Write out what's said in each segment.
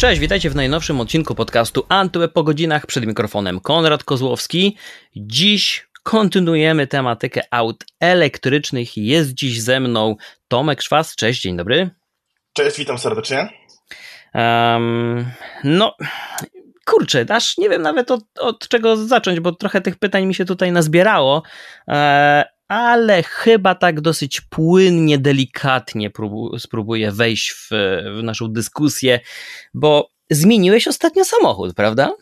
Cześć, witajcie w najnowszym odcinku podcastu Antweb po godzinach, przed mikrofonem Konrad Kozłowski. Dziś kontynuujemy tematykę aut elektrycznych. Jest dziś ze mną Tomek Szwast. Cześć, dzień dobry. Cześć, witam serdecznie. Kurczę, aż nie wiem nawet od czego zacząć, bo trochę tych pytań mi się tutaj nazbierało, ale chyba tak dosyć płynnie, delikatnie spróbuję wejść w naszą dyskusję, bo zmieniłeś ostatnio samochód, prawda?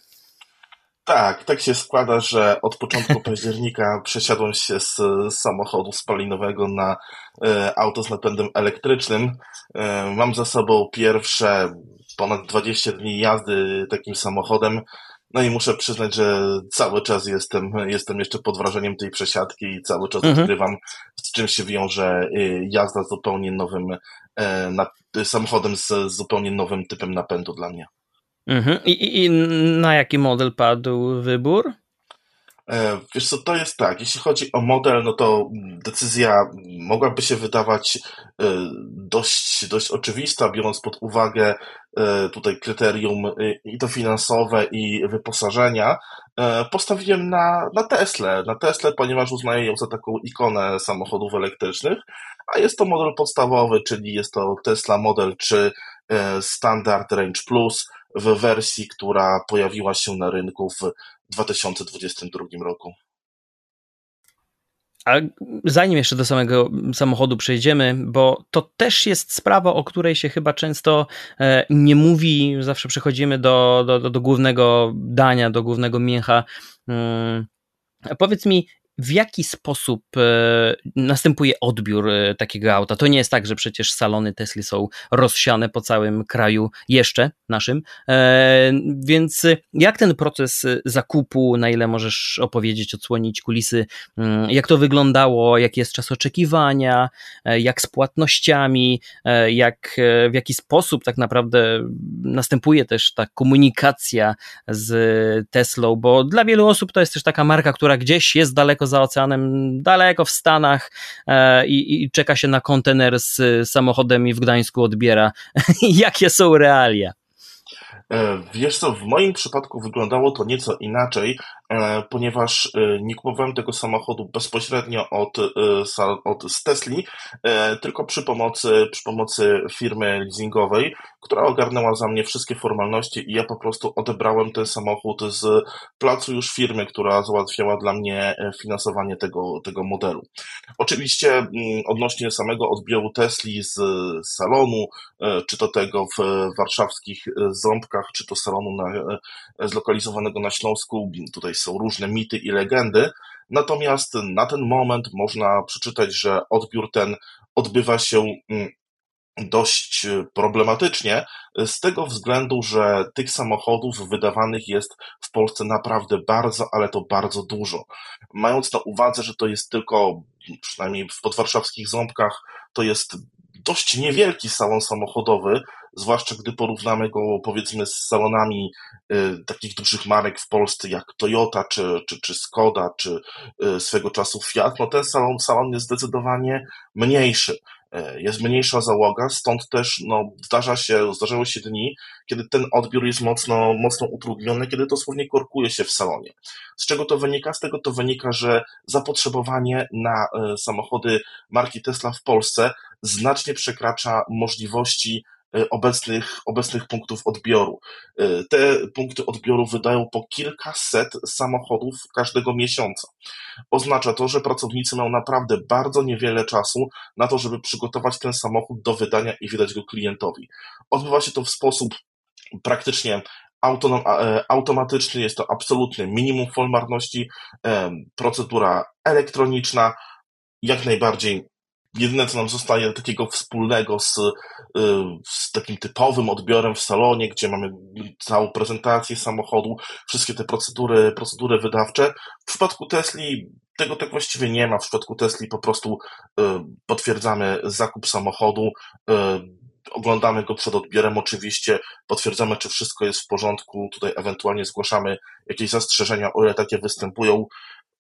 Tak się składa, że od początku października przesiadłem się z samochodu spalinowego na auto z napędem elektrycznym. Mam za sobą pierwsze ponad 20 dni jazdy takim samochodem. No i muszę przyznać, że cały czas jestem jeszcze pod wrażeniem tej przesiadki i cały czas odkrywam, z czym się wiąże jazda zupełnie nowym samochodem z zupełnie nowym typem napędu dla mnie. I na jaki model padł wybór? Wiesz co, to jest tak, jeśli chodzi o model, no to decyzja mogłaby się wydawać dość oczywista, biorąc pod uwagę tutaj kryterium i to finansowe, i wyposażenia. Postawiłem na Teslę, ponieważ uznaję ją za taką ikonę samochodów elektrycznych, a jest to model podstawowy, czyli jest to Tesla Model 3 Standard Range Plus w wersji, która pojawiła się na rynku w 2022 roku. A zanim jeszcze do samego samochodu przejdziemy, bo to też jest sprawa, o której się chyba często nie mówi, zawsze przechodzimy do głównego dania, do głównego mięcha. Powiedz mi, w jaki sposób następuje odbiór takiego auta? To nie jest tak, że przecież salony Tesli są rozsiane po całym kraju jeszcze naszym, więc jak ten proces zakupu, na ile możesz opowiedzieć, odsłonić kulisy, jak to wyglądało, jaki jest czas oczekiwania, jak z płatnościami, w jaki sposób tak naprawdę następuje też ta komunikacja z Teslą, bo dla wielu osób to jest też taka marka, która gdzieś jest daleko za oceanem, daleko w Stanach i czeka się na kontener z samochodem i w Gdańsku odbiera. Jakie są realia? Wiesz co, w moim przypadku wyglądało to nieco inaczej, ponieważ nie kupowałem tego samochodu bezpośrednio od Tesli, tylko przy pomocy firmy leasingowej, która ogarnęła za mnie wszystkie formalności i ja po prostu odebrałem ten samochód z placu już firmy, która załatwiała dla mnie finansowanie tego modelu. Oczywiście odnośnie samego odbioru Tesli z salonu, czy to tego w warszawskich Ząbkach, czy to salonu zlokalizowanego na Śląsku, tutaj są różne mity i legendy, natomiast na ten moment można przeczytać, że odbiór ten odbywa się dość problematycznie, z tego względu, że tych samochodów wydawanych jest w Polsce naprawdę bardzo, ale to bardzo dużo. Mając na uwadze, że to jest tylko, przynajmniej w podwarszawskich Ząbkach, to jest dość niewielki salon samochodowy, zwłaszcza gdy porównamy go, powiedzmy, z salonami takich dużych marek w Polsce jak Toyota, czy Skoda, czy swego czasu Fiat, no ten salon jest zdecydowanie mniejszy. Jest mniejsza załoga, stąd też zdarzały się dni, kiedy ten odbiór jest mocno utrudniony, kiedy dosłownie korkuje się w salonie. Z czego to wynika? Z tego to wynika, że zapotrzebowanie na samochody marki Tesla w Polsce znacznie przekracza możliwości obecnych punktów odbioru. Te punkty odbioru wydają po kilkaset samochodów każdego miesiąca. Oznacza to, że pracownicy mają naprawdę bardzo niewiele czasu na to, żeby przygotować ten samochód do wydania i wydać go klientowi. Odbywa się to w sposób praktycznie automatyczny, jest to absolutne minimum formalności, procedura elektroniczna, jak najbardziej. Jedyne, co nam zostaje takiego wspólnego z takim typowym odbiorem w salonie, gdzie mamy całą prezentację samochodu, wszystkie te procedury wydawcze. W przypadku Tesli tego tak właściwie nie ma. W przypadku Tesli po prostu potwierdzamy zakup samochodu, oglądamy go przed odbiorem oczywiście, potwierdzamy, czy wszystko jest w porządku, tutaj ewentualnie zgłaszamy jakieś zastrzeżenia, o ile takie występują.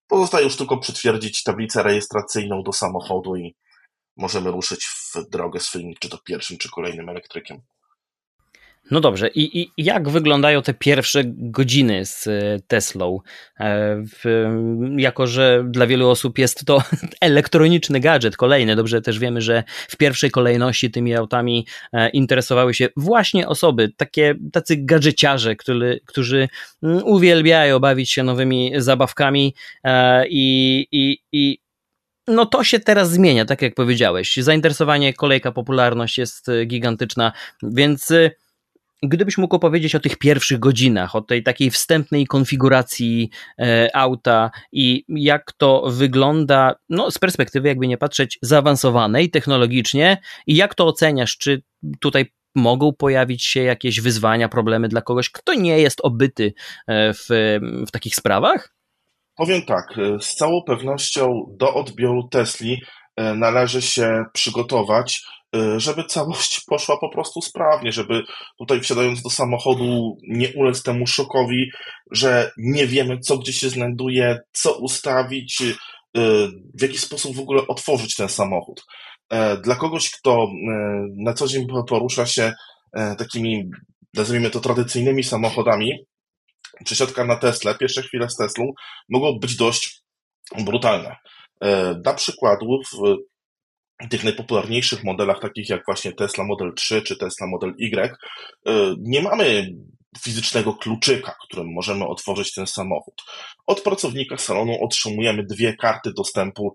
Pozostaje już tylko przytwierdzić tablicę rejestracyjną do samochodu i możemy ruszyć w drogę swoim, czy to pierwszym, czy kolejnym elektrykiem. No dobrze, i jak wyglądają te pierwsze godziny z Teslą? Jako że dla wielu osób jest to elektroniczny gadżet, kolejny. Dobrze też wiemy, że w pierwszej kolejności tymi autami interesowały się właśnie osoby, tacy gadżeciarze, którzy uwielbiają bawić się nowymi zabawkami i no to się teraz zmienia, tak jak powiedziałeś. Zainteresowanie, kolejka, popularność jest gigantyczna, więc gdybyś mógł opowiedzieć o tych pierwszych godzinach, o tej takiej wstępnej konfiguracji auta i jak to wygląda, no z perspektywy, jakby nie patrzeć, zaawansowanej technologicznie, i jak to oceniasz, czy tutaj mogą pojawić się jakieś wyzwania, problemy dla kogoś, kto nie jest obyty w takich sprawach? Powiem tak, z całą pewnością do odbioru Tesli należy się przygotować, żeby całość poszła po prostu sprawnie, żeby tutaj wsiadając do samochodu nie ulec temu szokowi, że nie wiemy, co gdzie się znajduje, co ustawić, w jaki sposób w ogóle otworzyć ten samochód. Dla kogoś, kto na co dzień porusza się takimi, nazwijmy to, tradycyjnymi samochodami, przesiadka na Teslę, pierwsze chwile z Teslą mogą być dość brutalne. Dla przykładu w tych najpopularniejszych modelach, takich jak właśnie Tesla Model 3 czy Tesla Model Y, nie mamy fizycznego kluczyka, którym możemy otworzyć ten samochód. Od pracownika salonu otrzymujemy 2 karty dostępu,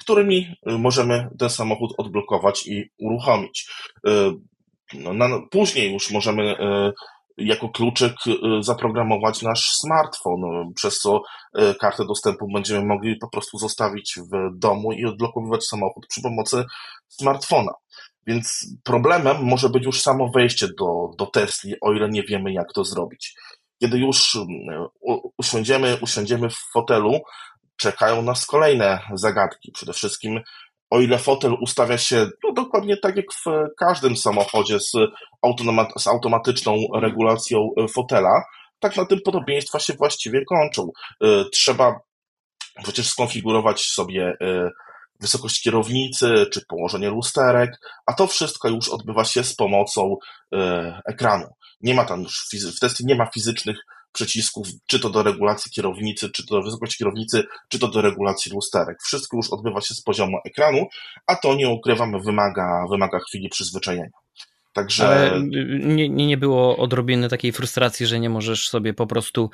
którymi możemy ten samochód odblokować i uruchomić. Później już możemy jako kluczyk zaprogramować nasz smartfon, przez co kartę dostępu będziemy mogli po prostu zostawić w domu i odblokowywać samochód przy pomocy smartfona. Więc problemem może być już samo wejście do Tesli, o ile nie wiemy, jak to zrobić. Kiedy już usiądziemy w fotelu, czekają nas kolejne zagadki. Przede wszystkim, o ile fotel ustawia się dokładnie tak jak w każdym samochodzie z automatyczną regulacją fotela, tak na tym podobieństwa się właściwie kończą. Trzeba przecież skonfigurować sobie wysokość kierownicy czy położenie lusterek, a to wszystko już odbywa się z pomocą ekranu. Nie ma tam już w Tesli nie ma fizycznych przycisków, czy to do regulacji kierownicy, czy to do wysokości kierownicy, czy to do regulacji lusterek. Wszystko już odbywa się z poziomu ekranu, a to, nie ukrywam, wymaga chwili przyzwyczajenia. Także... Ale nie było odrobiny takiej frustracji, że nie możesz sobie po prostu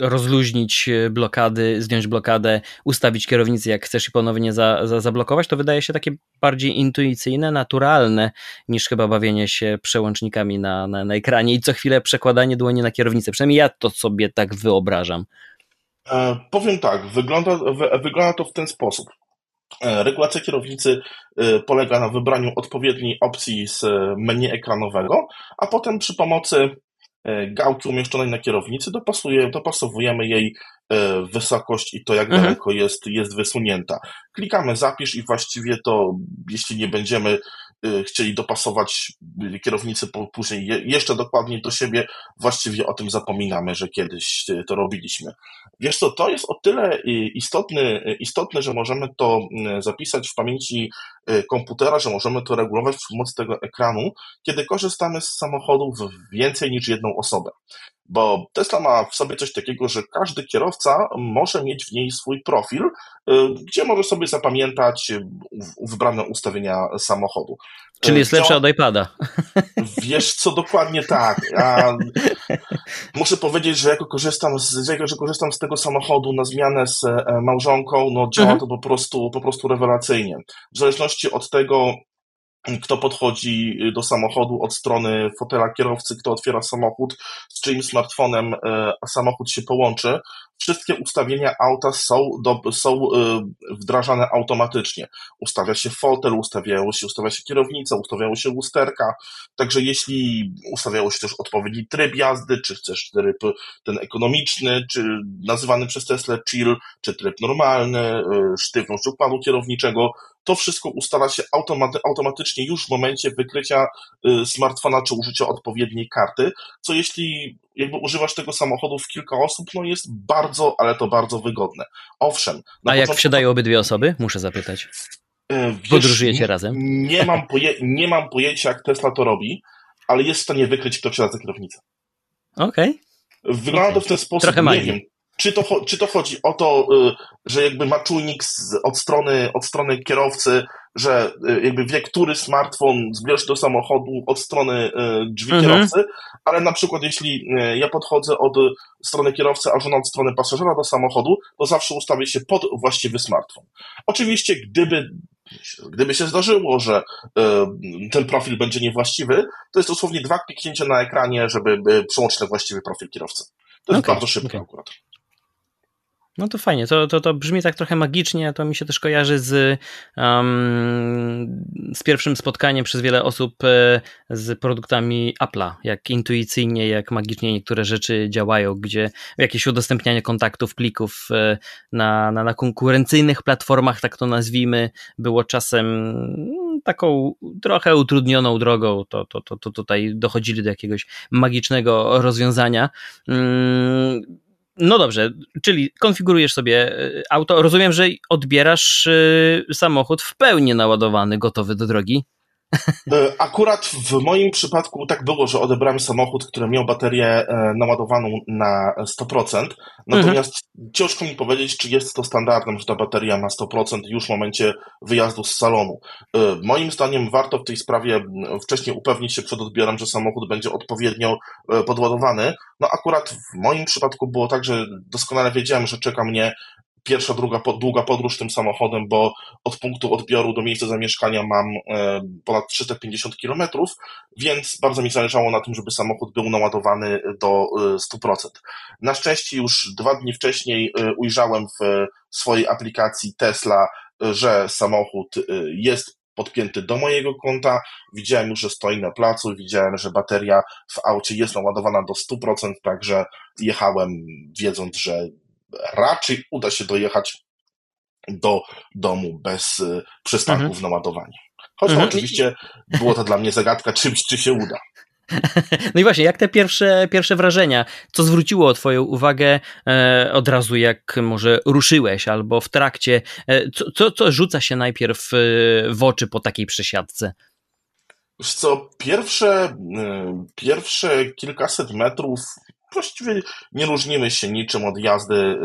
rozluźnić blokady, zdjąć blokadę, ustawić kierownicę jak chcesz i ponownie zablokować? To wydaje się takie bardziej intuicyjne, naturalne niż chyba bawienie się przełącznikami na ekranie i co chwilę przekładanie dłoni na kierownicę. Przynajmniej ja to sobie tak wyobrażam. Powiem tak, wygląda to w ten sposób. Regulacja kierownicy polega na wybraniu odpowiedniej opcji z menu ekranowego, a potem przy pomocy gałki umieszczonej na kierownicy dopasowujemy jej wysokość i to, jak daleko jest wysunięta. Klikamy zapisz i właściwie to, jeśli nie będziemy chcieli dopasować kierownicy później jeszcze dokładniej do siebie, właściwie o tym zapominamy, że kiedyś to robiliśmy. Wiesz co, to jest o tyle istotne, że możemy to zapisać w pamięci komputera, że możemy to regulować przy pomocy tego ekranu, kiedy korzystamy z samochodów więcej niż jedną osobę. Bo Tesla ma w sobie coś takiego, że każdy kierowca może mieć w niej swój profil, gdzie może sobie zapamiętać wybrane ustawienia samochodu. Czyli jest lepsza od iPada. Wiesz co, dokładnie tak. Ja muszę powiedzieć, że jako korzystam z tego samochodu na zmianę z małżonką, działa to po prostu rewelacyjnie. W zależności od tego, kto podchodzi do samochodu od strony fotela kierowcy, kto otwiera samochód, z czyim smartfonem samochód się połączy, wszystkie ustawienia auta są wdrażane automatycznie. Ustawia się fotel, ustawia się kierownica, ustawiają się lusterka, także jeśli ustawiało się też odpowiedni tryb jazdy, czy chcesz tryb ten ekonomiczny, czy nazywany przez Tesla chill, czy tryb normalny, sztywność układu kierowniczego, to wszystko ustala się automatycznie już w momencie wykrycia smartfona czy użycia odpowiedniej karty, co jeśli używasz tego samochodu w kilka osób, jest bardzo, ale to bardzo wygodne. Owszem. A jak wsiadają obydwie osoby? Muszę zapytać. Podróżujecie razem? Nie mam pojęcia, jak Tesla to robi, ale jest w stanie wykryć, kto wsiada za kierownicę. Okej. Okay. Wygląda to w ten sposób, trochę magii. Nie wiem. Czy to chodzi o to, że jakby ma czujnik od strony kierowcy, że jakby wie, który smartfon zbliżasz do samochodu od strony drzwi kierowcy, ale na przykład jeśli ja podchodzę od strony kierowcy, a żona od strony pasażera do samochodu, to zawsze ustawię się pod właściwy smartfon. Oczywiście, gdyby się zdarzyło, że ten profil będzie niewłaściwy, to jest dosłownie 2 kliknięcia na ekranie, żeby przełączyć na właściwy profil kierowcy. To jest bardzo szybko akurat. No to fajnie, to brzmi tak trochę magicznie, to mi się też kojarzy z pierwszym spotkaniem przez wiele osób z produktami Apple'a, jak intuicyjnie, jak magicznie niektóre rzeczy działają, gdzie jakieś udostępnianie kontaktów, plików na konkurencyjnych platformach, tak to nazwijmy, było czasem taką trochę utrudnioną drogą, to tutaj dochodzili do jakiegoś magicznego rozwiązania. No dobrze, czyli konfigurujesz sobie auto. Rozumiem, że odbierasz samochód w pełni naładowany, gotowy do drogi. Akurat w moim przypadku tak było, że odebrałem samochód, który miał baterię naładowaną na 100%, natomiast ciężko mi powiedzieć, czy jest to standardem, że ta bateria ma 100% już w momencie wyjazdu z salonu. Moim zdaniem warto w tej sprawie wcześniej upewnić się przed odbiorem, że samochód będzie odpowiednio podładowany. No akurat w moim przypadku było tak, że doskonale wiedziałem, że czeka mnie pierwsza, długa podróż tym samochodem, bo od punktu odbioru do miejsca zamieszkania mam ponad 350 km, więc bardzo mi zależało na tym, żeby samochód był naładowany do 100%. Na szczęście już 2 dni wcześniej ujrzałem w swojej aplikacji Tesla, że samochód jest podpięty do mojego konta, widziałem już, że stoi na placu, widziałem, że bateria w aucie jest naładowana do 100%, także jechałem wiedząc, że raczej uda się dojechać do domu bez przystanków na ładowanie. Choć oczywiście było to dla mnie zagadka, czy się uda. No i właśnie, jak te pierwsze wrażenia? Co zwróciło twoją uwagę od razu, jak może ruszyłeś albo w trakcie? Co rzuca się najpierw w oczy po takiej przesiadce? Wiesz co, pierwsze kilkaset metrów właściwie nie różnimy się niczym od jazdy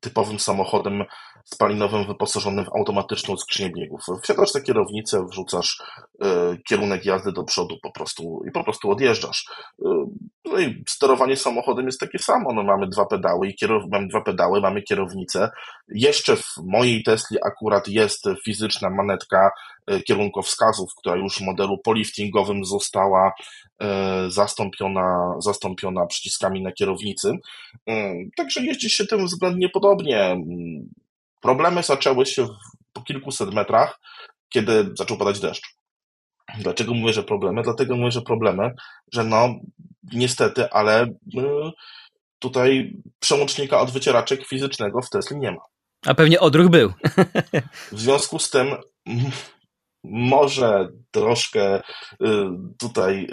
typowym samochodem spalinowym wyposażonym w automatyczną skrzynię biegów. Wsiadasz za kierownicę, wrzucasz kierunek jazdy do przodu po prostu odjeżdżasz. No i sterowanie samochodem jest takie samo. No, mamy 2 pedały, mamy kierownicę. Jeszcze w mojej Tesli akurat jest fizyczna manetka kierunkowskazów, która już w modelu poliftingowym została zastąpiona przyciskami na kierownicy. Także jeździ się tym względnie podobnie. Problemy zaczęły się po kilkuset metrach, kiedy zaczął padać deszcz. Dlaczego mówię, że problemy? Dlatego mówię, że problemy, że no niestety, ale tutaj przełącznika od wycieraczek fizycznego w Tesli nie ma. A pewnie odruch był. W związku z tym może troszkę tutaj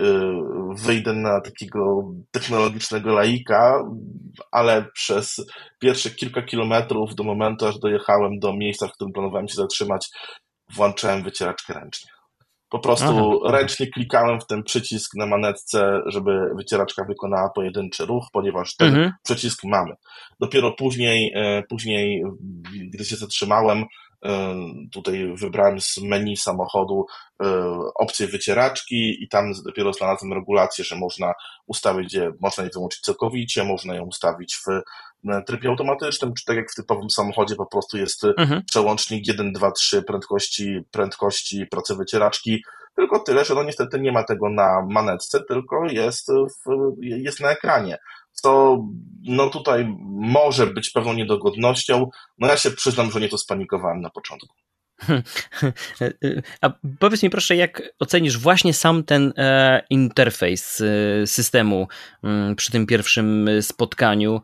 wyjdę na takiego technologicznego laika, ale przez pierwsze kilka kilometrów do momentu, aż dojechałem do miejsca, w którym planowałem się zatrzymać, włączałem wycieraczkę ręcznie. Po prostu ręcznie klikałem w ten przycisk na manetce, żeby wycieraczka wykonała pojedynczy ruch, ponieważ ten przycisk mamy. Dopiero później, gdy się zatrzymałem, tutaj wybrałem z menu samochodu opcję wycieraczki i tam dopiero znalazłem regulację, że można ustawić, można je wyłączyć całkowicie, można ją ustawić w trybie automatycznym, czy tak jak w typowym samochodzie po prostu jest przełącznik 1, 2, 3 prędkości pracy wycieraczki, tylko tyle, że no niestety nie ma tego na manetce, tylko jest na ekranie. To no tutaj może być pewną niedogodnością. No ja się przyznam, że nie to spanikowałem na początku. A powiedz mi proszę, jak ocenisz właśnie sam ten interfejs systemu przy tym pierwszym spotkaniu,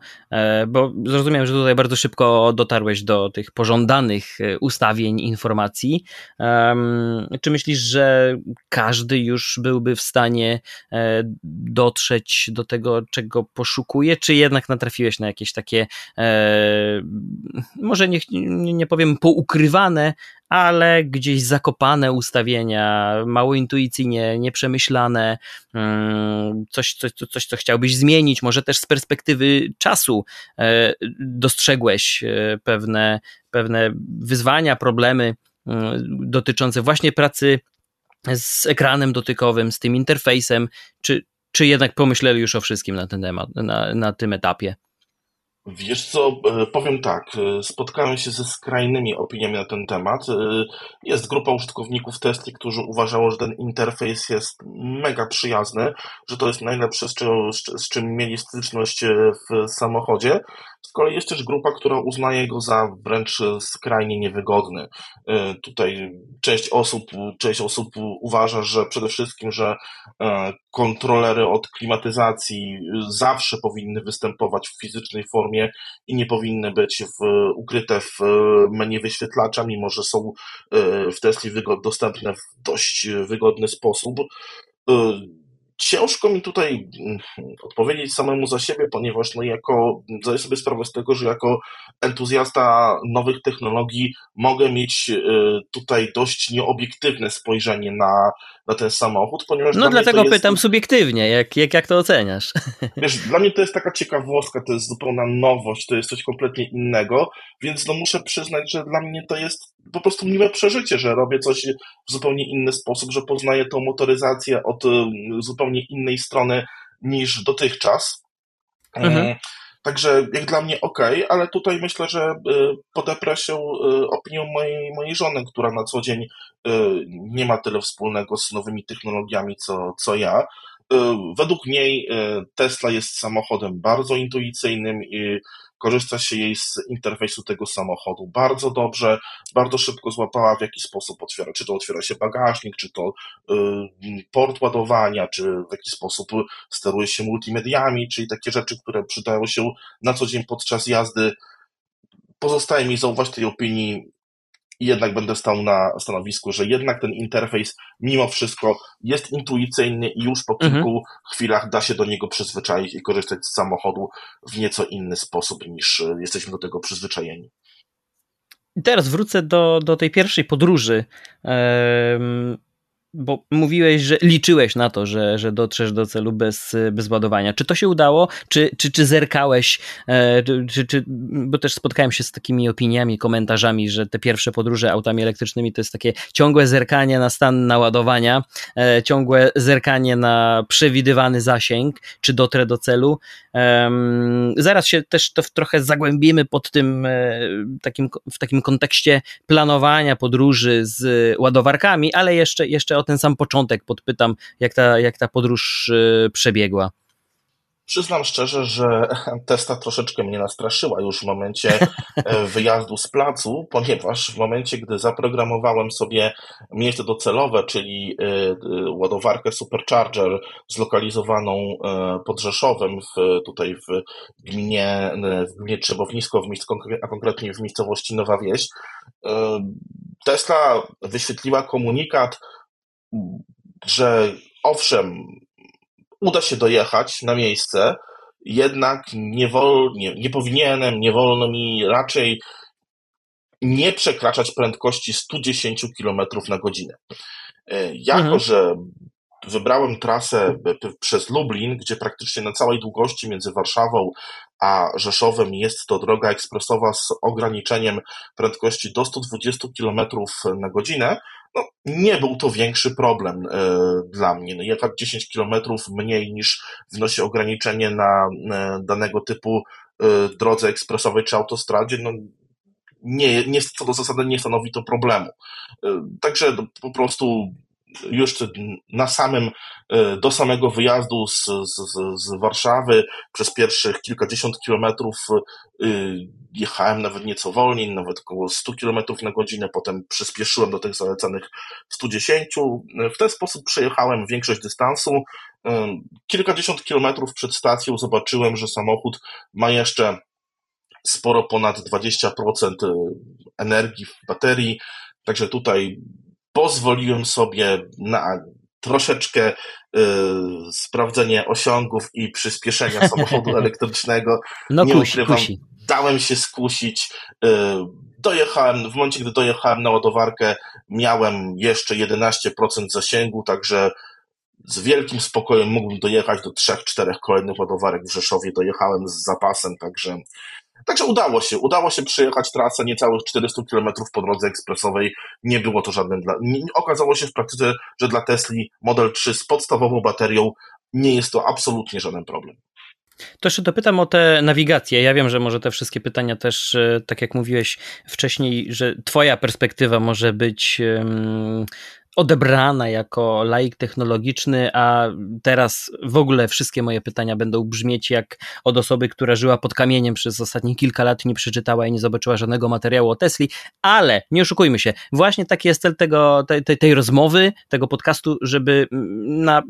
bo zrozumiałem, że tutaj bardzo szybko dotarłeś do tych pożądanych ustawień, informacji. Czy myślisz, że każdy już byłby w stanie dotrzeć do tego, czego poszukuje, czy jednak natrafiłeś na jakieś takie, może nie powiem poukrywane, ale gdzieś zakopane ustawienia, mało intuicyjnie, nieprzemyślane, coś, co chciałbyś zmienić, może też z perspektywy czasu dostrzegłeś pewne wyzwania, problemy dotyczące właśnie pracy z ekranem dotykowym, z tym interfejsem, czy jednak pomyśleli już o wszystkim na ten temat, na tym etapie? Wiesz co, powiem tak, spotkałem się ze skrajnymi opiniami na ten temat. Jest grupa użytkowników Tesli, którzy uważało, że ten interfejs jest mega przyjazny, że to jest najlepsze, z czym mieli styczność w samochodzie. Z kolei jest też grupa, która uznaje go za wręcz skrajnie niewygodny. Tutaj część osób uważa, że przede wszystkim, że kontrolery od klimatyzacji zawsze powinny występować w fizycznej formie i nie powinny być ukryte w menu wyświetlacza, mimo że są w Tesli dostępne w dość wygodny sposób. Ciężko mi tutaj odpowiedzieć samemu za siebie, ponieważ zdaję sobie sprawę z tego, że jako entuzjasta nowych technologii mogę mieć tutaj dość nieobiektywne spojrzenie na ten samochód, ponieważ... No dlatego pytam subiektywnie, jak to oceniasz? Wiesz, dla mnie to jest taka ciekawostka, to jest zupełna nowość, to jest coś kompletnie innego, więc no muszę przyznać, że dla mnie to jest po prostu miłe przeżycie, że robię coś w zupełnie inny sposób, że poznaję tą motoryzację od zupełnie innej strony niż dotychczas. Mhm. Także jak dla mnie okej, ale tutaj myślę, że podeprę się opinią mojej żony, która na co dzień nie ma tyle wspólnego z nowymi technologiami, co ja. Według niej Tesla jest samochodem bardzo intuicyjnym i korzysta się jej z interfejsu tego samochodu bardzo dobrze, bardzo szybko złapała, w jaki sposób otwiera, czy to otwiera się bagażnik, czy to port ładowania, czy w jaki sposób steruje się multimediami, czyli takie rzeczy, które przydają się na co dzień podczas jazdy. Pozostaje mi zauważyć tej opinii i jednak będę stał na stanowisku, że jednak ten interfejs mimo wszystko jest intuicyjny i już po kilku chwilach da się do niego przyzwyczaić i korzystać z samochodu w nieco inny sposób niż jesteśmy do tego przyzwyczajeni. Teraz wrócę do tej pierwszej podróży, bo mówiłeś, że liczyłeś na to, że dotrzesz do celu bez ładowania. Czy to się udało? Czy zerkałeś? Bo też spotkałem się z takimi opiniami, komentarzami, że te pierwsze podróże autami elektrycznymi to jest takie ciągłe zerkanie na stan naładowania, ciągłe zerkanie na przewidywany zasięg, czy dotrę do celu. Zaraz się też to trochę zagłębimy pod tym w takim kontekście planowania podróży z ładowarkami, ale jeszcze o ten sam początek podpytam, jak ta podróż przebiegła. Przyznam szczerze, że Tesla troszeczkę mnie nastraszyła już w momencie wyjazdu z placu, ponieważ w momencie, gdy zaprogramowałem sobie miejsce docelowe, czyli ładowarkę Supercharger zlokalizowaną pod Rzeszowem, tutaj w gminie Trzebownisko, a konkretnie w miejscowości Nowa Wieś, Tesla wyświetliła komunikat, że owszem, uda się dojechać na miejsce, jednak nie wolno mi raczej nie przekraczać prędkości 110 km na godzinę. Jako że wybrałem trasę przez Lublin, gdzie praktycznie na całej długości między Warszawą a Rzeszowem jest to droga ekspresowa z ograniczeniem prędkości do 120 km na godzinę, no, nie był to większy problem dla mnie. No, jechać 10 km mniej niż wnosi ograniczenie na danego typu drodze ekspresowej czy autostradzie, no, nie, co do zasady nie stanowi to problemu. Także po prostu już do samego wyjazdu z Warszawy przez pierwszych kilkadziesiąt kilometrów jechałem nawet nieco wolniej, nawet około 100 km na godzinę, potem przyspieszyłem do tych zalecanych 110. W ten sposób przejechałem większość dystansu. Kilkadziesiąt kilometrów przed stacją zobaczyłem, że samochód ma jeszcze sporo ponad 20% energii w baterii, także tutaj pozwoliłem sobie na troszeczkę sprawdzenie osiągów i przyspieszenia samochodu elektrycznego. No nie ukrywam, dałem się skusić. Dojechałem, w momencie, gdy dojechałem na ładowarkę, miałem jeszcze 11% zasięgu, także z wielkim spokojem mógłbym dojechać do 3-4 kolejnych ładowarek w Rzeszowie. Dojechałem z zapasem, także udało się przejechać trasę niecałych 400 km po drodze ekspresowej. Nie było to żadnym okazało się w praktyce, że dla Tesli Model 3 z podstawową baterią nie jest to absolutnie żaden problem. To jeszcze dopytam o tę nawigację. Ja wiem, że może te wszystkie pytania też, tak jak mówiłeś wcześniej, że twoja perspektywa może być odebrana jako laik technologiczny, a teraz w ogóle wszystkie moje pytania będą brzmieć jak od osoby, która żyła pod kamieniem przez ostatnie kilka lat, nie przeczytała i nie zobaczyła żadnego materiału o Tesli, ale nie oszukujmy się, właśnie taki jest cel tej rozmowy, tego podcastu, żeby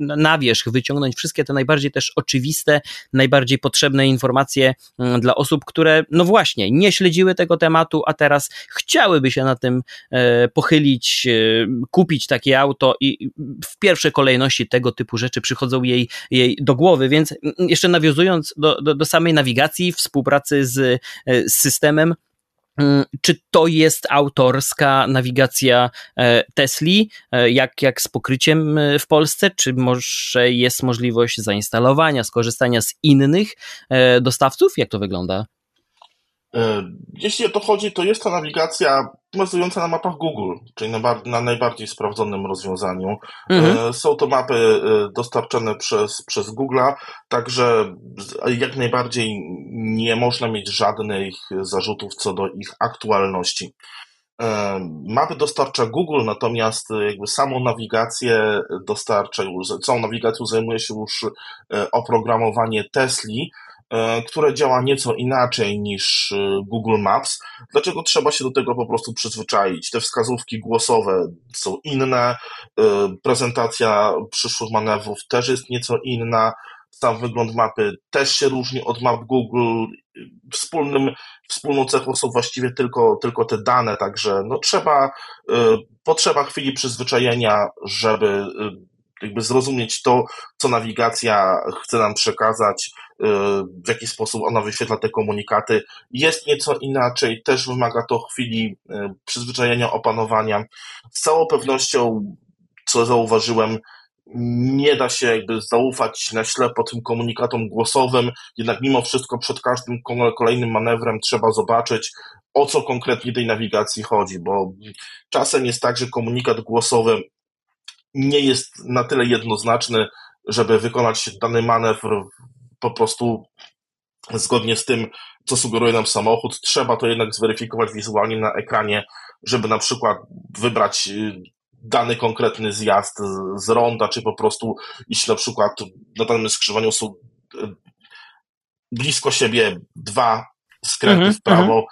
na wierzch wyciągnąć wszystkie te najbardziej też oczywiste, najbardziej potrzebne informacje dla osób, które no właśnie nie śledziły tego tematu, a teraz chciałyby się na tym pochylić, kupić takie auto i w pierwszej kolejności tego typu rzeczy przychodzą jej do głowy, więc jeszcze nawiązując do samej nawigacji, współpracy z systemem, czy to jest autorska nawigacja Tesli, jak z pokryciem w Polsce, czy może jest możliwość zainstalowania, skorzystania z innych dostawców? Jak to wygląda? Jeśli o to chodzi, to jest to nawigacja bazująca na mapach Google, czyli na najbardziej sprawdzonym rozwiązaniu. Mhm. Są to mapy dostarczane przez Google'a, także jak najbardziej nie można mieć żadnych zarzutów co do ich aktualności. Mapy dostarcza Google, natomiast jakby samą nawigację dostarcza już, całą nawigacją zajmuje się już oprogramowanie Tesli, które działa nieco inaczej niż Google Maps. Dlaczego trzeba się do tego po prostu przyzwyczaić? Te wskazówki głosowe są inne, prezentacja przyszłych manewrów też jest nieco inna, sam wygląd mapy też się różni od map Google. Wspólną cechą są właściwie tylko te dane, także no potrzeba chwili przyzwyczajenia, żeby jakby zrozumieć to, co nawigacja chce nam przekazać, w jaki sposób ona wyświetla te komunikaty. Jest nieco inaczej, też wymaga to chwili przyzwyczajenia, opanowania. Z całą pewnością, co zauważyłem, nie da się jakby zaufać na ślepo tym komunikatom głosowym, jednak mimo wszystko przed każdym kolejnym manewrem trzeba zobaczyć, o co konkretnie tej nawigacji chodzi, bo czasem jest tak, że komunikat głosowy nie jest na tyle jednoznaczny, żeby wykonać dany manewr po prostu zgodnie z tym, co sugeruje nam samochód. Trzeba to jednak zweryfikować wizualnie na ekranie, żeby na przykład wybrać dany konkretny zjazd z ronda, czy po prostu iść na przykład na danym skrzyżowaniu są blisko siebie dwa skręty w prawo,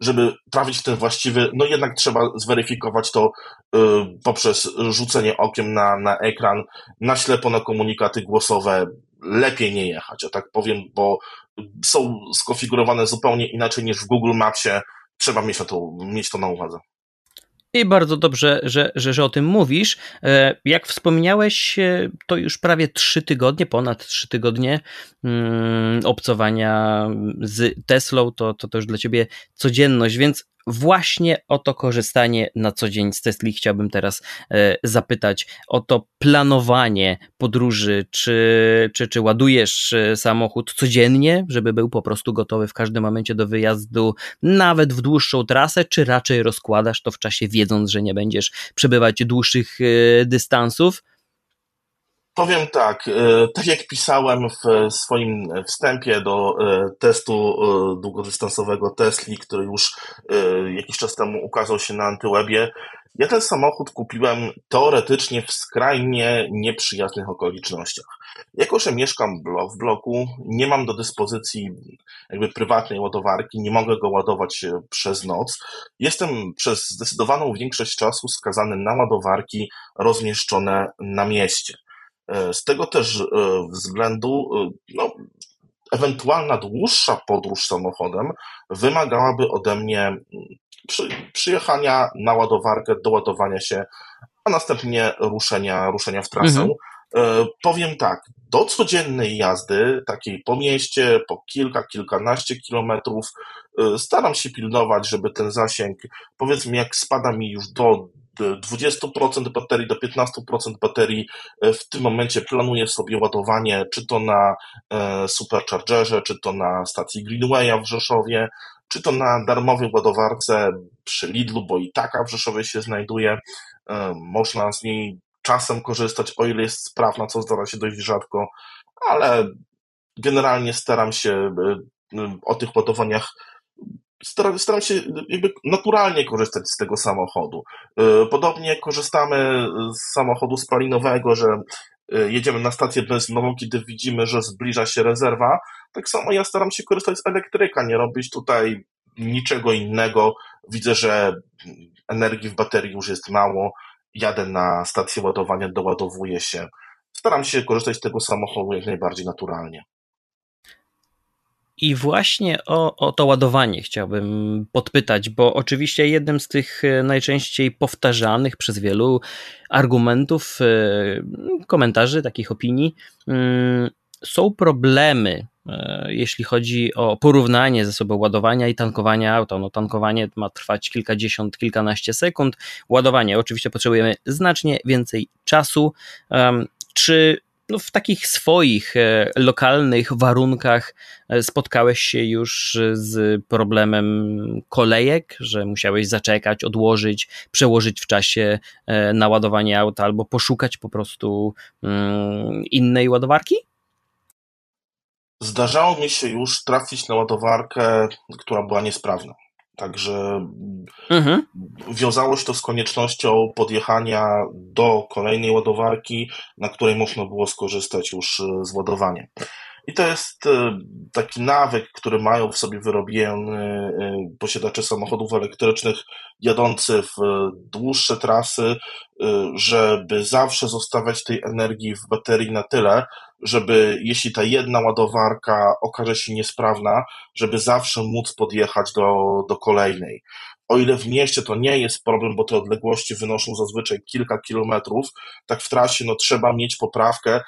żeby trafić w ten właściwy, no jednak trzeba zweryfikować to poprzez rzucenie okiem na ekran, na ślepo na komunikaty głosowe lepiej nie jechać, ja tak powiem, bo są skonfigurowane zupełnie inaczej niż w Google Mapsie, trzeba mieć to na uwadze. I bardzo dobrze, że o tym mówisz. Jak wspomniałeś, to już prawie 3 tygodnie, ponad 3 tygodnie obcowania z Teslą, to już dla ciebie codzienność, więc właśnie o to korzystanie na co dzień z Tesli chciałbym teraz zapytać, o to planowanie podróży, czy ładujesz samochód codziennie, żeby był po prostu gotowy w każdym momencie do wyjazdu, nawet w dłuższą trasę, czy raczej rozkładasz to w czasie, wiedząc, że nie będziesz przebywać dłuższych dystansów? Powiem tak jak pisałem w swoim wstępie do testu długodystansowego Tesli, który już jakiś czas temu ukazał się na Antwebie, ja ten samochód kupiłem teoretycznie w skrajnie nieprzyjaznych okolicznościach. Jako że mieszkam w bloku, nie mam do dyspozycji jakby prywatnej ładowarki, nie mogę go ładować przez noc, jestem przez zdecydowaną większość czasu skazany na ładowarki rozmieszczone na mieście. Z tego też względu, no, ewentualna dłuższa podróż samochodem wymagałaby ode mnie przyjechania na ładowarkę, doładowania się, a a następnie ruszenia w trasę. Powiem tak, do codziennej jazdy, takiej po mieście, po kilkanaście kilometrów, staram się pilnować, żeby ten zasięg, powiedzmy jak spada mi już do 20% baterii, do 15% baterii, w tym momencie planuję sobie ładowanie, czy to na superchargerze, czy to na stacji Greenwaya w Rzeszowie, czy to na darmowej ładowarce przy Lidlu, bo i taka w Rzeszowie się znajduje, można z niej czasem korzystać, o ile jest sprawna, co zdarza się dość rzadko, ale generalnie staram się o tych ładowaniach, staram się jakby naturalnie korzystać z tego samochodu. Podobnie korzystamy z samochodu spalinowego, że jedziemy na stację benzynową, kiedy widzimy, że zbliża się rezerwa. Tak samo ja staram się korzystać z elektryka, nie robić tutaj niczego innego. Widzę, że energii w baterii już jest mało, jadę na stację ładowania, doładowuję się. Staram się korzystać z tego samochodu jak najbardziej naturalnie. I właśnie o to ładowanie chciałbym podpytać, bo oczywiście jednym z tych najczęściej powtarzanych przez wielu argumentów, komentarzy, takich opinii, są problemy, jeśli chodzi o porównanie ze sobą ładowania i tankowania auta. No, tankowanie ma trwać kilkadziesiąt, kilkanaście sekund. Ładowanie oczywiście potrzebujemy znacznie więcej czasu. Czy w takich swoich lokalnych warunkach spotkałeś się już z problemem kolejek, że musiałeś zaczekać, odłożyć, przełożyć w czasie na ładowanie auta albo poszukać po prostu innej ładowarki? Zdarzało mi się już trafić na ładowarkę, która była niesprawna. Także wiązało się to z koniecznością podjechania do kolejnej ładowarki, na której można było skorzystać już z ładowania. I to jest taki nawyk, który mają w sobie wyrobiony posiadacze samochodów elektrycznych jadący w dłuższe trasy, żeby zawsze zostawiać tej energii w baterii na tyle, żeby jeśli ta jedna ładowarka okaże się niesprawna, żeby zawsze móc podjechać do kolejnej. O ile w mieście to nie jest problem, bo te odległości wynoszą zazwyczaj kilka kilometrów, tak w trasie no trzeba mieć poprawkę,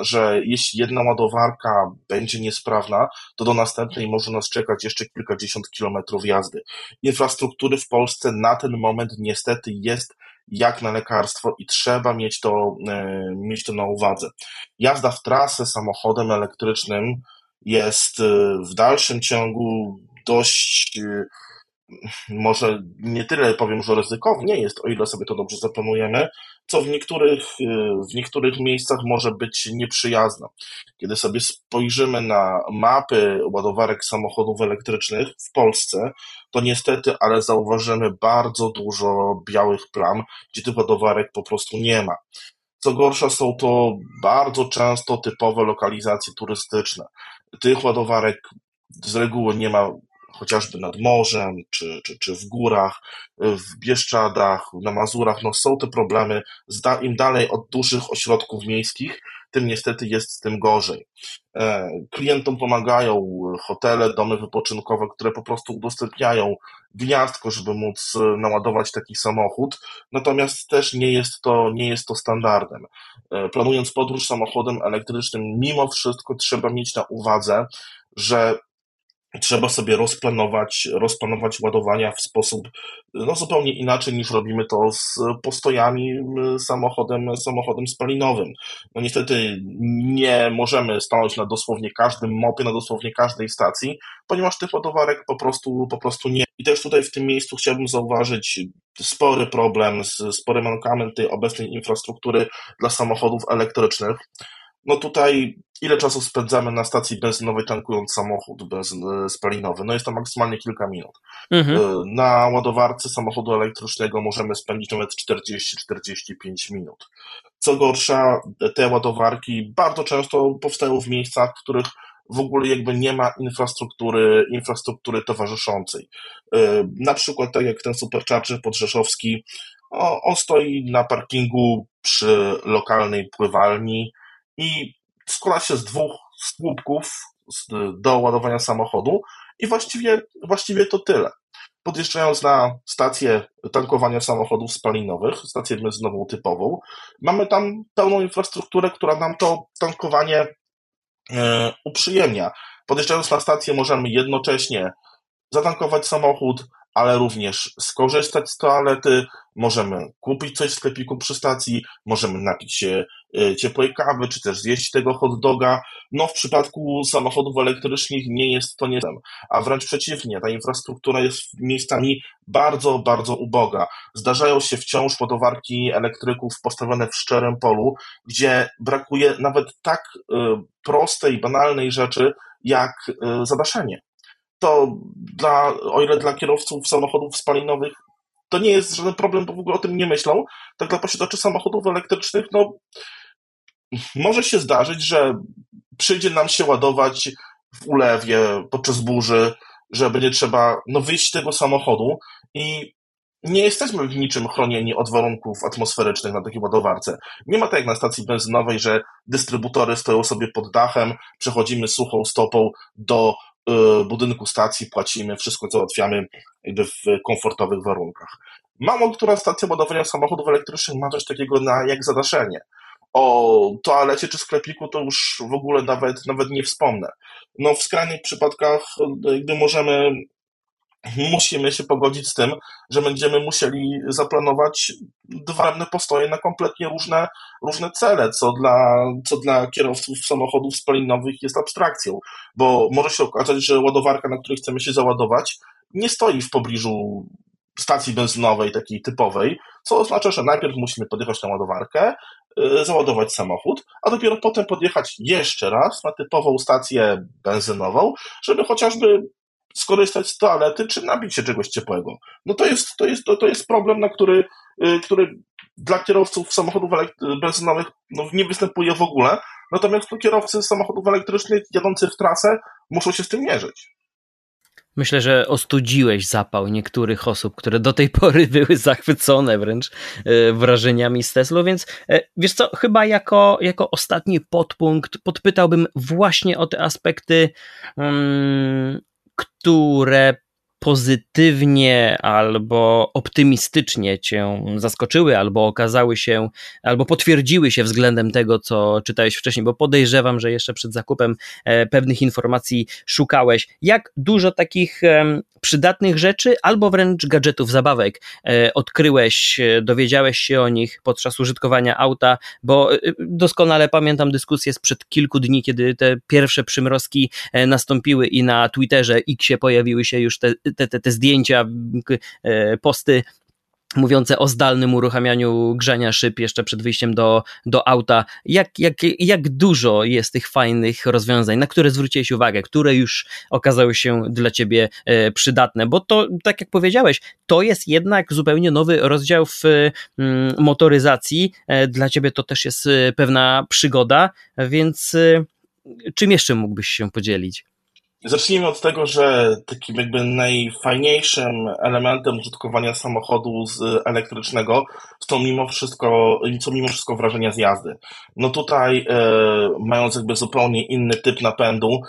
że jeśli jedna ładowarka będzie niesprawna, to do następnej może nas czekać jeszcze kilkadziesiąt kilometrów jazdy. Infrastruktury w Polsce na ten moment niestety jest jak na lekarstwo i trzeba mieć to na uwadze. Jazda w trasę samochodem elektrycznym jest w dalszym ciągu dość, może nie tyle powiem, że ryzykownie jest, o ile sobie to dobrze zaplanujemy, co w niektórych miejscach może być nieprzyjazna. Kiedy sobie spojrzymy na mapy ładowarek samochodów elektrycznych w Polsce, to niestety, ale zauważymy bardzo dużo białych plam, gdzie tych ładowarek po prostu nie ma. Co gorsza, są to bardzo często typowe lokalizacje turystyczne. Tych ładowarek z reguły nie ma chociażby nad morzem, czy w górach, w Bieszczadach, na Mazurach. No są te problemy, im dalej od dużych ośrodków miejskich, tym niestety jest z tym gorzej. Klientom pomagają hotele, domy wypoczynkowe, które po prostu udostępniają gniazdko, żeby móc naładować taki samochód, natomiast też nie jest to standardem. Planując podróż samochodem elektrycznym, mimo wszystko trzeba mieć na uwadze, że trzeba sobie rozplanować ładowania w sposób zupełnie inaczej niż robimy to z postojami samochodem spalinowym. No niestety nie możemy stanąć na dosłownie każdym mopie, na dosłownie każdej stacji, ponieważ tych ładowarek po prostu nie. I też tutaj w tym miejscu chciałbym zauważyć spory problem, spory mankament tej obecnej infrastruktury dla samochodów elektrycznych. No tutaj ile czasu spędzamy na stacji benzynowej tankując samochód spalinowy? No jest to maksymalnie kilka minut. Na ładowarce samochodu elektrycznego możemy spędzić nawet 40-45 minut. Co gorsza, te ładowarki bardzo często powstają w miejscach, w których w ogóle jakby nie ma infrastruktury towarzyszącej. Na przykład tak jak ten supercharger podrzeszowski, on stoi na parkingu przy lokalnej pływalni i składa się z dwóch słupków do ładowania samochodu i właściwie to tyle. Podjeżdżając na stację tankowania samochodów spalinowych, stację benzynową typową, mamy tam pełną infrastrukturę, która nam to tankowanie uprzyjemnia. Podjeżdżając na stację możemy jednocześnie zatankować samochód, ale również skorzystać z toalety, możemy kupić coś w sklepiku przy stacji, możemy napić się ciepłej kawy, czy też zjeść tego hot doga. No w przypadku samochodów elektrycznych nie jest to niezem, a wręcz przeciwnie, ta infrastruktura jest miejscami bardzo, bardzo uboga. Zdarzają się wciąż podowarki elektryków postawione w szczerym polu, gdzie brakuje nawet tak prostej, banalnej rzeczy jak zadaszenie. To o ile dla kierowców samochodów spalinowych to nie jest żaden problem, bo w ogóle o tym nie myślą, tak dla posiadaczy samochodów elektrycznych, no może się zdarzyć, że przyjdzie nam się ładować w ulewie, podczas burzy, że będzie trzeba wyjść z tego samochodu i nie jesteśmy w niczym chronieni od warunków atmosferycznych na takiej ładowarce. Nie ma tak jak na stacji benzynowej, że dystrybutory stoją sobie pod dachem, przechodzimy suchą stopą do budynku stacji, płacimy, wszystko załatwiamy w komfortowych warunkach. Mało która stacja ładowania samochodów elektrycznych ma coś takiego jak zadaszenie. O toalecie czy sklepiku to już w ogóle nawet nie wspomnę. No w skrajnych przypadkach gdy musimy się pogodzić z tym, że będziemy musieli zaplanować dwa postoje na kompletnie różne cele, co dla kierowców samochodów spalinowych jest abstrakcją, bo może się okazać, że ładowarka, na której chcemy się załadować, nie stoi w pobliżu stacji benzynowej, takiej typowej, co oznacza, że najpierw musimy podjechać na ładowarkę, załadować samochód, a dopiero potem podjechać jeszcze raz na typową stację benzynową, żeby chociażby skorzystać z toalety, czy nabić się czegoś ciepłego. No to jest problem, na który dla kierowców samochodów benzynowych nie występuje w ogóle, natomiast kierowcy samochodów elektrycznych jadący w trasę muszą się z tym mierzyć. Myślę, że ostudziłeś zapał niektórych osób, które do tej pory były zachwycone wręcz wrażeniami z Teslą, więc wiesz co, chyba jako ostatni podpunkt podpytałbym właśnie o te aspekty które pozytywnie albo optymistycznie cię zaskoczyły, albo okazały się, albo potwierdziły się względem tego, co czytałeś wcześniej, bo podejrzewam, że jeszcze przed zakupem pewnych informacji szukałeś. Jak dużo takich przydatnych rzeczy, albo wręcz gadżetów, zabawek odkryłeś, dowiedziałeś się o nich podczas użytkowania auta, bo doskonale pamiętam dyskusję sprzed kilku dni, kiedy te pierwsze przymrozki nastąpiły i na Twitterze X-ie pojawiły się już te zdjęcia, posty mówiące o zdalnym uruchamianiu grzania szyb jeszcze przed wyjściem do auta. Jak dużo jest tych fajnych rozwiązań, na które zwróciłeś uwagę, które już okazały się dla ciebie przydatne, bo to, tak jak powiedziałeś, to jest jednak zupełnie nowy rozdział w motoryzacji. Dla ciebie to też jest pewna przygoda, więc czym jeszcze mógłbyś się podzielić? Zacznijmy od tego, że takim najfajniejszym elementem użytkowania samochodu elektrycznego są mimo wszystko wrażenia z jazdy. No tutaj mając zupełnie inny typ napędu,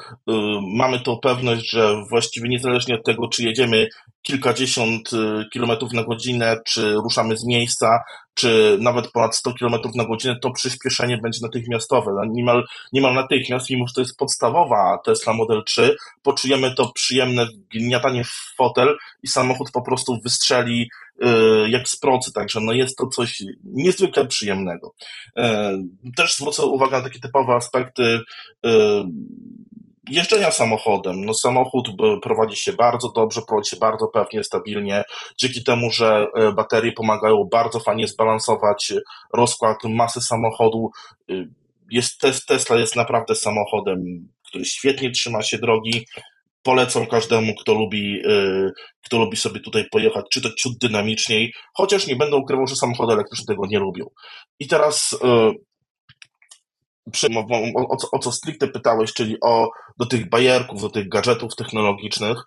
mamy tą pewność, że właściwie niezależnie od tego, czy jedziemy kilkadziesiąt kilometrów na godzinę, czy ruszamy z miejsca, czy nawet ponad 100 km na godzinę, to przyspieszenie będzie natychmiastowe. Niemal natychmiast, mimo że to jest podstawowa Tesla Model 3, poczujemy to przyjemne gniatanie w fotel i samochód po prostu wystrzeli jak z procy, także jest to coś niezwykle przyjemnego. Też zwrócę uwagę na takie typowe aspekty jeżdżenia samochodem. Samochód prowadzi się bardzo dobrze, prowadzi się bardzo pewnie, stabilnie, dzięki temu, że baterie pomagają bardzo fajnie zbalansować rozkład masy samochodu. Tesla jest naprawdę samochodem, który świetnie trzyma się drogi. Polecam każdemu, kto lubi sobie tutaj pojechać, czy to ciut dynamiczniej, chociaż nie będę ukrywał, że samochody elektryczne tego nie lubią. I teraz o co stricte pytałeś, czyli do tych bajerków, do tych gadżetów technologicznych,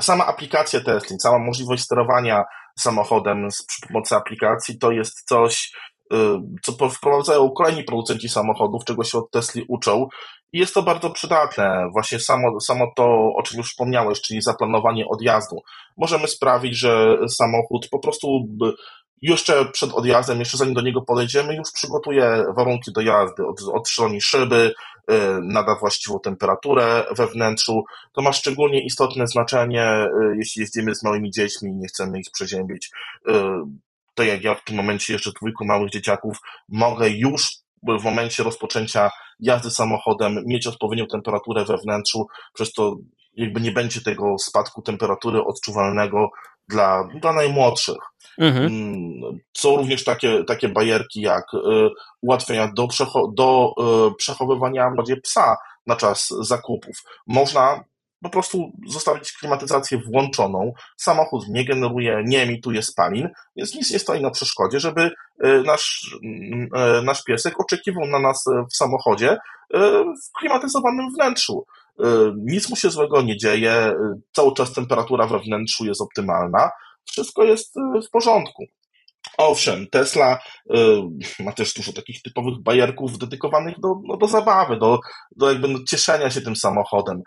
sama aplikacja Tesla, cała możliwość sterowania samochodem przy pomocy aplikacji to jest coś, co wprowadzają kolejni producenci samochodów, czego się od Tesli uczą I jest to bardzo przydatne, właśnie samo to, o czym już wspomniałeś, czyli zaplanowanie odjazdu. Możemy sprawić, że samochód po prostu jeszcze przed odjazdem, jeszcze zanim do niego podejdziemy, już przygotuje warunki do jazdy, odstroni szyby, nada właściwą temperaturę we wnętrzu. To ma szczególnie istotne znaczenie, jeśli jeździmy z małymi dziećmi i nie chcemy ich przeziębić. To jak ja w tym momencie jeszcze dwójku małych dzieciaków mogę już w momencie rozpoczęcia jazdy samochodem mieć odpowiednią temperaturę we wnętrzu, przez to jakby nie będzie tego spadku temperatury odczuwalnego dla najmłodszych. Mhm. Są również takie bajerki jak ułatwienia do przechowywania bardziej psa na czas zakupów. Można po prostu zostawić klimatyzację włączoną, samochód nie generuje, nie emituje spalin, więc nic nie stoi na przeszkodzie, żeby nasz piesek oczekiwał na nas w samochodzie w klimatyzowanym wnętrzu. Nic mu się złego nie dzieje, cały czas temperatura we wnętrzu jest optymalna, wszystko jest w porządku. Owszem, Tesla ma też dużo takich typowych bajerków dedykowanych do zabawy, do jakby cieszenia się tym samochodem.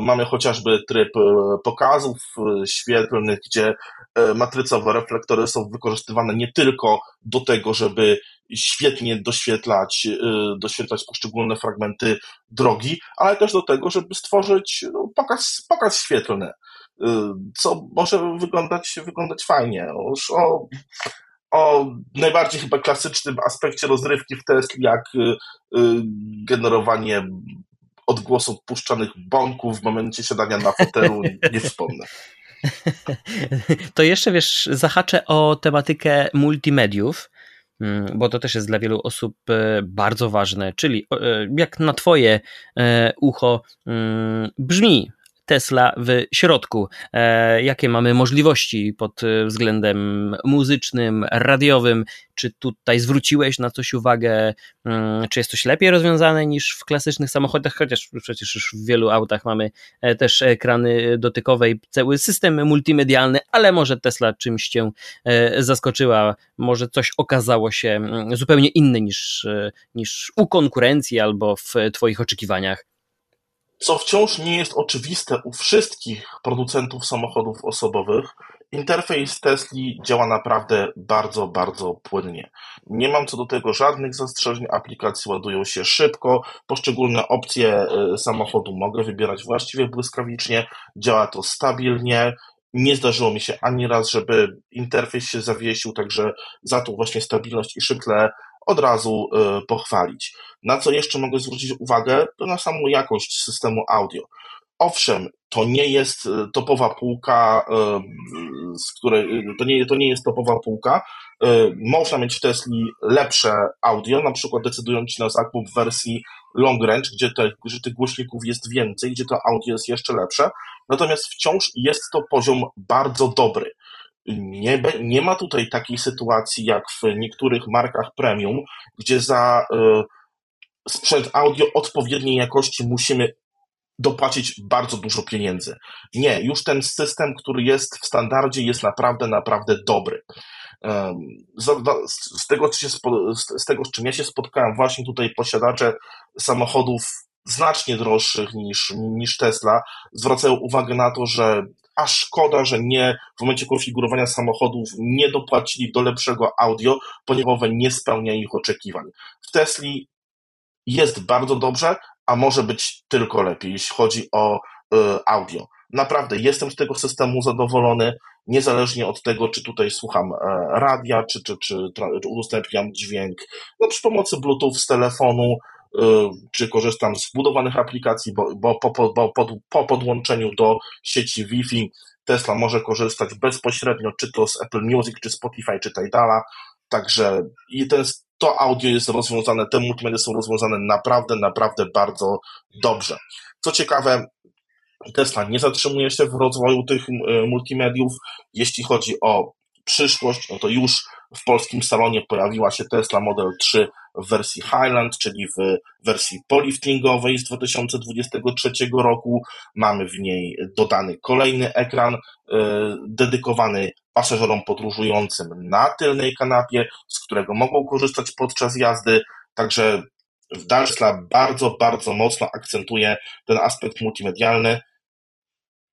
Mamy chociażby tryb pokazów świetlnych, gdzie matrycowe reflektory są wykorzystywane nie tylko do tego, żeby świetnie doświetlać poszczególne fragmenty drogi, ale też do tego, żeby stworzyć pokaz świetlny, co może wyglądać fajnie. Już o najbardziej chyba klasycznym aspekcie rozrywki w Tesli, jak generowanie odgłosów puszczanych bąków w momencie siadania na fotelu, nie wspomnę. To jeszcze, wiesz, zahaczę o tematykę multimediów, bo to też jest dla wielu osób bardzo ważne, czyli jak na twoje ucho brzmi Tesla w środku. Jakie mamy możliwości pod względem muzycznym, radiowym? Czy tutaj zwróciłeś na coś uwagę? Czy jest coś lepiej rozwiązane niż w klasycznych samochodach? Chociaż przecież już w wielu autach mamy też ekrany dotykowe i cały system multimedialny, ale może Tesla czymś cię zaskoczyła? Może coś okazało się zupełnie inne niż u konkurencji albo w twoich oczekiwaniach? Co wciąż nie jest oczywiste u wszystkich producentów samochodów osobowych, interfejs Tesli działa naprawdę bardzo, bardzo płynnie. Nie mam co do tego żadnych zastrzeżeń, aplikacje ładują się szybko, poszczególne opcje samochodu mogę wybierać właściwie błyskawicznie, działa to stabilnie. Nie zdarzyło mi się ani raz, żeby interfejs się zawiesił, także za tą właśnie stabilność i szybkę od razu pochwalić. Na co jeszcze mogę zwrócić uwagę, to na samą jakość systemu audio. Owszem, to nie jest topowa półka, można mieć w Tesli lepsze audio, na przykład decydując się na zakup wersji long range, gdzie tych głośników jest więcej, gdzie to audio jest jeszcze lepsze, natomiast wciąż jest to poziom bardzo dobry. Nie ma tutaj takiej sytuacji jak w niektórych markach premium, gdzie za sprzęt audio odpowiedniej jakości musimy dopłacić bardzo dużo pieniędzy. Nie, już ten system, który jest w standardzie, jest naprawdę, naprawdę dobry. Z tego, z czym ja się spotkałem, właśnie tutaj posiadacze samochodów znacznie droższych niż Tesla zwracają uwagę na to, że a szkoda, że nie w momencie konfigurowania samochodów nie dopłacili do lepszego audio, ponieważ nie spełnia ich oczekiwań. W Tesli jest bardzo dobrze, a może być tylko lepiej, jeśli chodzi o audio. Naprawdę jestem z tego systemu zadowolony, niezależnie od tego, czy tutaj słucham radia, czy udostępniam dźwięk przy pomocy Bluetooth z telefonu, czy korzystam z wbudowanych aplikacji, bo po podłączeniu do sieci Wi-Fi Tesla może korzystać bezpośrednio, czy to z Apple Music, czy Spotify, czy Tidala, także to audio jest rozwiązane, te multimedia są rozwiązane naprawdę, naprawdę bardzo dobrze. Co ciekawe, Tesla nie zatrzymuje się w rozwoju tych multimediów. Jeśli chodzi o przyszłość, no to już w polskim salonie pojawiła się Tesla Model 3 w wersji Highland, czyli w wersji poliftingowej z 2023 roku. Mamy w niej dodany kolejny ekran dedykowany pasażerom podróżującym na tylnej kanapie, z którego mogą korzystać podczas jazdy. Także w Darsla bardzo, bardzo mocno akcentuje ten aspekt multimedialny.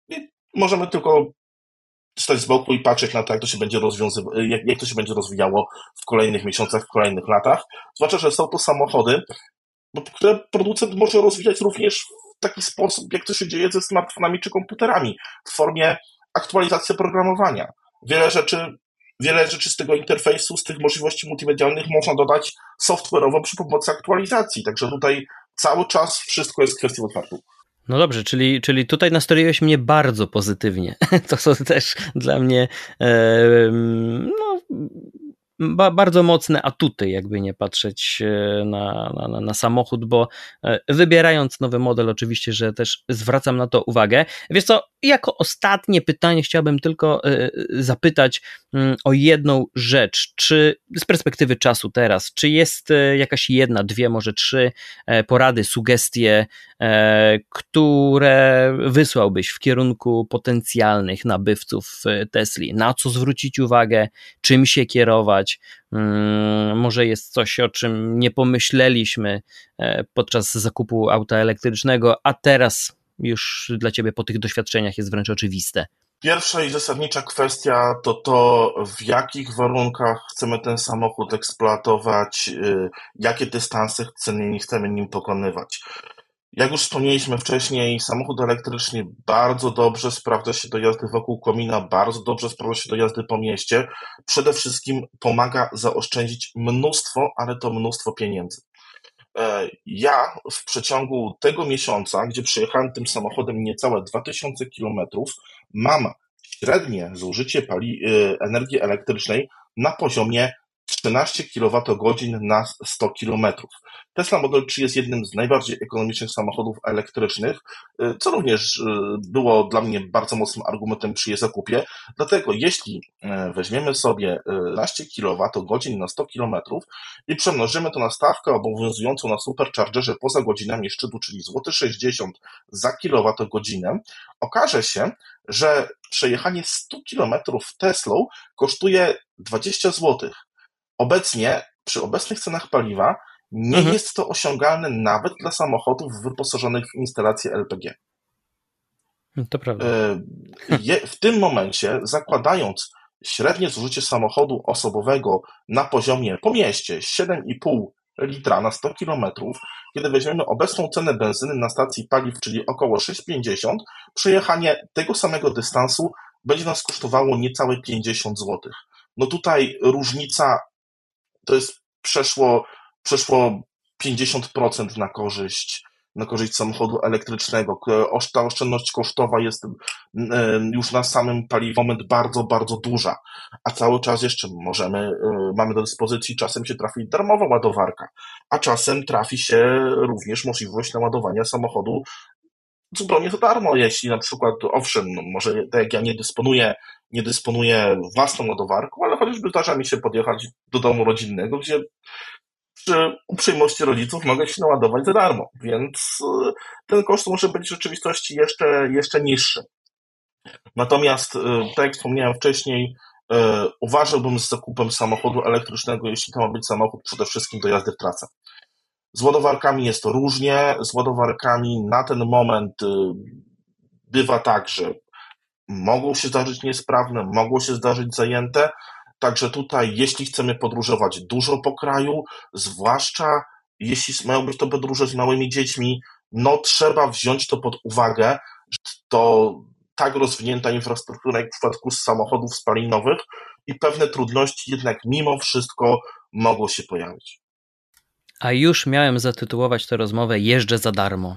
I możemy tylko stać z boku i patrzeć na to, jak to się będzie jak to się będzie rozwijało w kolejnych miesiącach, w kolejnych latach. Zwłaszcza, że są to samochody, które producent może rozwijać również w taki sposób, jak to się dzieje ze smartfonami czy komputerami, w formie aktualizacji oprogramowania. Wiele rzeczy z tego interfejsu, z tych możliwości multimedialnych można dodać software'owo przy pomocy aktualizacji. Także tutaj cały czas wszystko jest kwestią otwartą. No dobrze, czyli tutaj nastroiłeś mnie bardzo pozytywnie. To są też dla mnie bardzo mocne atuty, jakby nie patrzeć na samochód, bo wybierając nowy model oczywiście, że też zwracam na to uwagę. Wiesz co, jako ostatnie pytanie chciałbym tylko zapytać o jedną rzecz. Czy z perspektywy czasu teraz, czy jest jakaś jedna, dwie, może trzy porady, sugestie, które wysłałbyś w kierunku potencjalnych nabywców Tesli? Na co zwrócić uwagę? Czym się kierować? Może jest coś, o czym nie pomyśleliśmy podczas zakupu auta elektrycznego, a teraz już dla ciebie po tych doświadczeniach jest wręcz oczywiste. Pierwsza i zasadnicza kwestia to to, w jakich warunkach chcemy ten samochód eksploatować, jakie dystanse chcemy nim pokonywać. Jak już wspomnieliśmy wcześniej, samochód elektryczny bardzo dobrze sprawdza się do jazdy wokół komina, bardzo dobrze sprawdza się do jazdy po mieście. Przede wszystkim pomaga zaoszczędzić mnóstwo, ale to mnóstwo pieniędzy. Ja w przeciągu tego miesiąca, gdzie przejechałem tym samochodem niecałe 2000 km, mam średnie zużycie energii elektrycznej na poziomie 13 kWh na 100 km. Tesla Model 3 jest jednym z najbardziej ekonomicznych samochodów elektrycznych, co również było dla mnie bardzo mocnym argumentem przy jej zakupie. Dlatego jeśli weźmiemy sobie 11 kWh na 100 km i przemnożymy to na stawkę obowiązującą na superchargerze poza godzinami szczytu, czyli $0,60 za kWh, okaże się, że przejechanie 100 km Teslą kosztuje 20 zł. Obecnie, przy obecnych cenach paliwa, nie jest to osiągalne nawet dla samochodów wyposażonych w instalacje LPG. To prawda. W tym momencie, zakładając średnie zużycie samochodu osobowego na poziomie po mieście 7,5 litra na 100 km, kiedy weźmiemy obecną cenę benzyny na stacji paliw, czyli około 6,50, przejechanie tego samego dystansu będzie nas kosztowało niecałe 50 zł. No tutaj różnica to jest przeszło 50% na korzyść samochodu elektrycznego. Ta oszczędność kosztowa jest już na samym paliwometr bardzo, bardzo duża, a cały czas jeszcze mamy do dyspozycji, czasem się trafi darmowa ładowarka, a czasem trafi się również możliwość naładowania samochodu zupełnie za darmo, jeśli na przykład, owszem, może tak jak ja nie dysponuję własną ładowarką, ale chociażby zdarza mi się podjechać do domu rodzinnego, gdzie przy uprzejmości rodziców mogę się naładować za darmo, więc ten koszt może być w rzeczywistości jeszcze niższy. Natomiast, tak jak wspomniałem wcześniej, uważałbym z zakupem samochodu elektrycznego, jeśli to ma być samochód, przede wszystkim do jazdy w trasę. Z ładowarkami jest to różnie, z ładowarkami na ten moment bywa tak, że mogą się zdarzyć niesprawne, mogą się zdarzyć zajęte, także tutaj jeśli chcemy podróżować dużo po kraju, zwłaszcza jeśli mają być to podróże z małymi dziećmi, no trzeba wziąć to pod uwagę, że to tak rozwinięta infrastruktura jak w przypadku samochodów spalinowych i pewne trudności jednak mimo wszystko mogą się pojawić. A już miałem zatytułować tę rozmowę "Jeżdżę za darmo".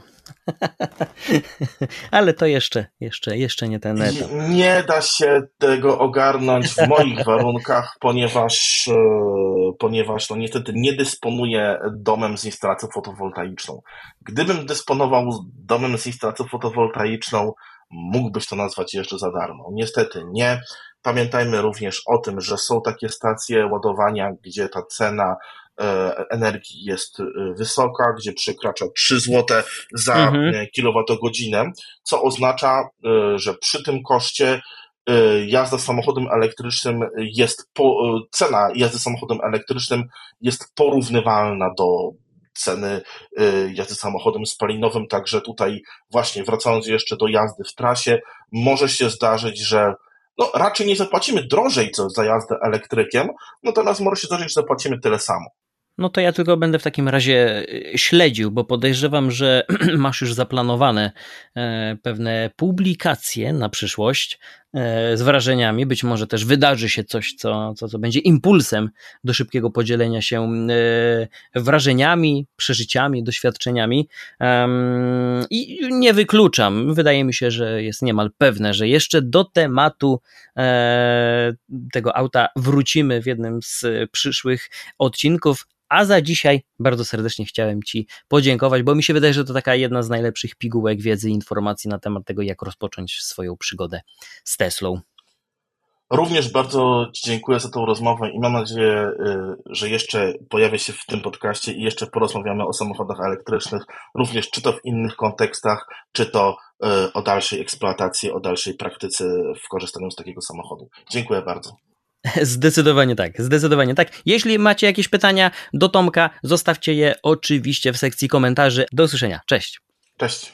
Ale to jeszcze nie ten etap. Nie da się tego ogarnąć w moich warunkach, ponieważ no niestety nie dysponuję domem z instalacją fotowoltaiczną. Gdybym dysponował domem z instalacją fotowoltaiczną, mógłbyś to nazwać "Jeżdżę za darmo". Niestety nie. Pamiętajmy również o tym, że są takie stacje ładowania, gdzie ta cena energii jest wysoka, gdzie przekracza 3 zł za kilowatogodzinę, co oznacza, że przy tym koszcie jazda samochodem elektrycznym cena jazdy samochodem elektrycznym jest porównywalna do ceny jazdy samochodem spalinowym, także tutaj właśnie wracając jeszcze do jazdy w trasie, może się zdarzyć, że no raczej nie zapłacimy drożej co za jazdę elektrykiem, natomiast może się zdarzyć, że zapłacimy tyle samo. No to ja tylko będę w takim razie śledził, bo podejrzewam, że masz już zaplanowane pewne publikacje na przyszłość z wrażeniami. Być może też wydarzy się coś, co będzie impulsem do szybkiego podzielenia się wrażeniami, przeżyciami, doświadczeniami. I nie wykluczam. Wydaje mi się, że jest niemal pewne, że jeszcze do tematu tego auta wrócimy w jednym z przyszłych odcinków. A za dzisiaj bardzo serdecznie chciałem Ci podziękować, bo mi się wydaje, że to taka jedna z najlepszych pigułek wiedzy i informacji na temat tego, jak rozpocząć swoją przygodę z Teslą. Również bardzo Ci dziękuję za tą rozmowę i mam nadzieję, że jeszcze pojawię się w tym podcaście i jeszcze porozmawiamy o samochodach elektrycznych, również czy to w innych kontekstach, czy to o dalszej eksploatacji, o dalszej praktyce w korzystaniu z takiego samochodu. Dziękuję bardzo. Zdecydowanie tak, zdecydowanie tak. Jeśli macie jakieś pytania do Tomka, zostawcie je oczywiście w sekcji komentarzy. Do usłyszenia. Cześć. Cześć.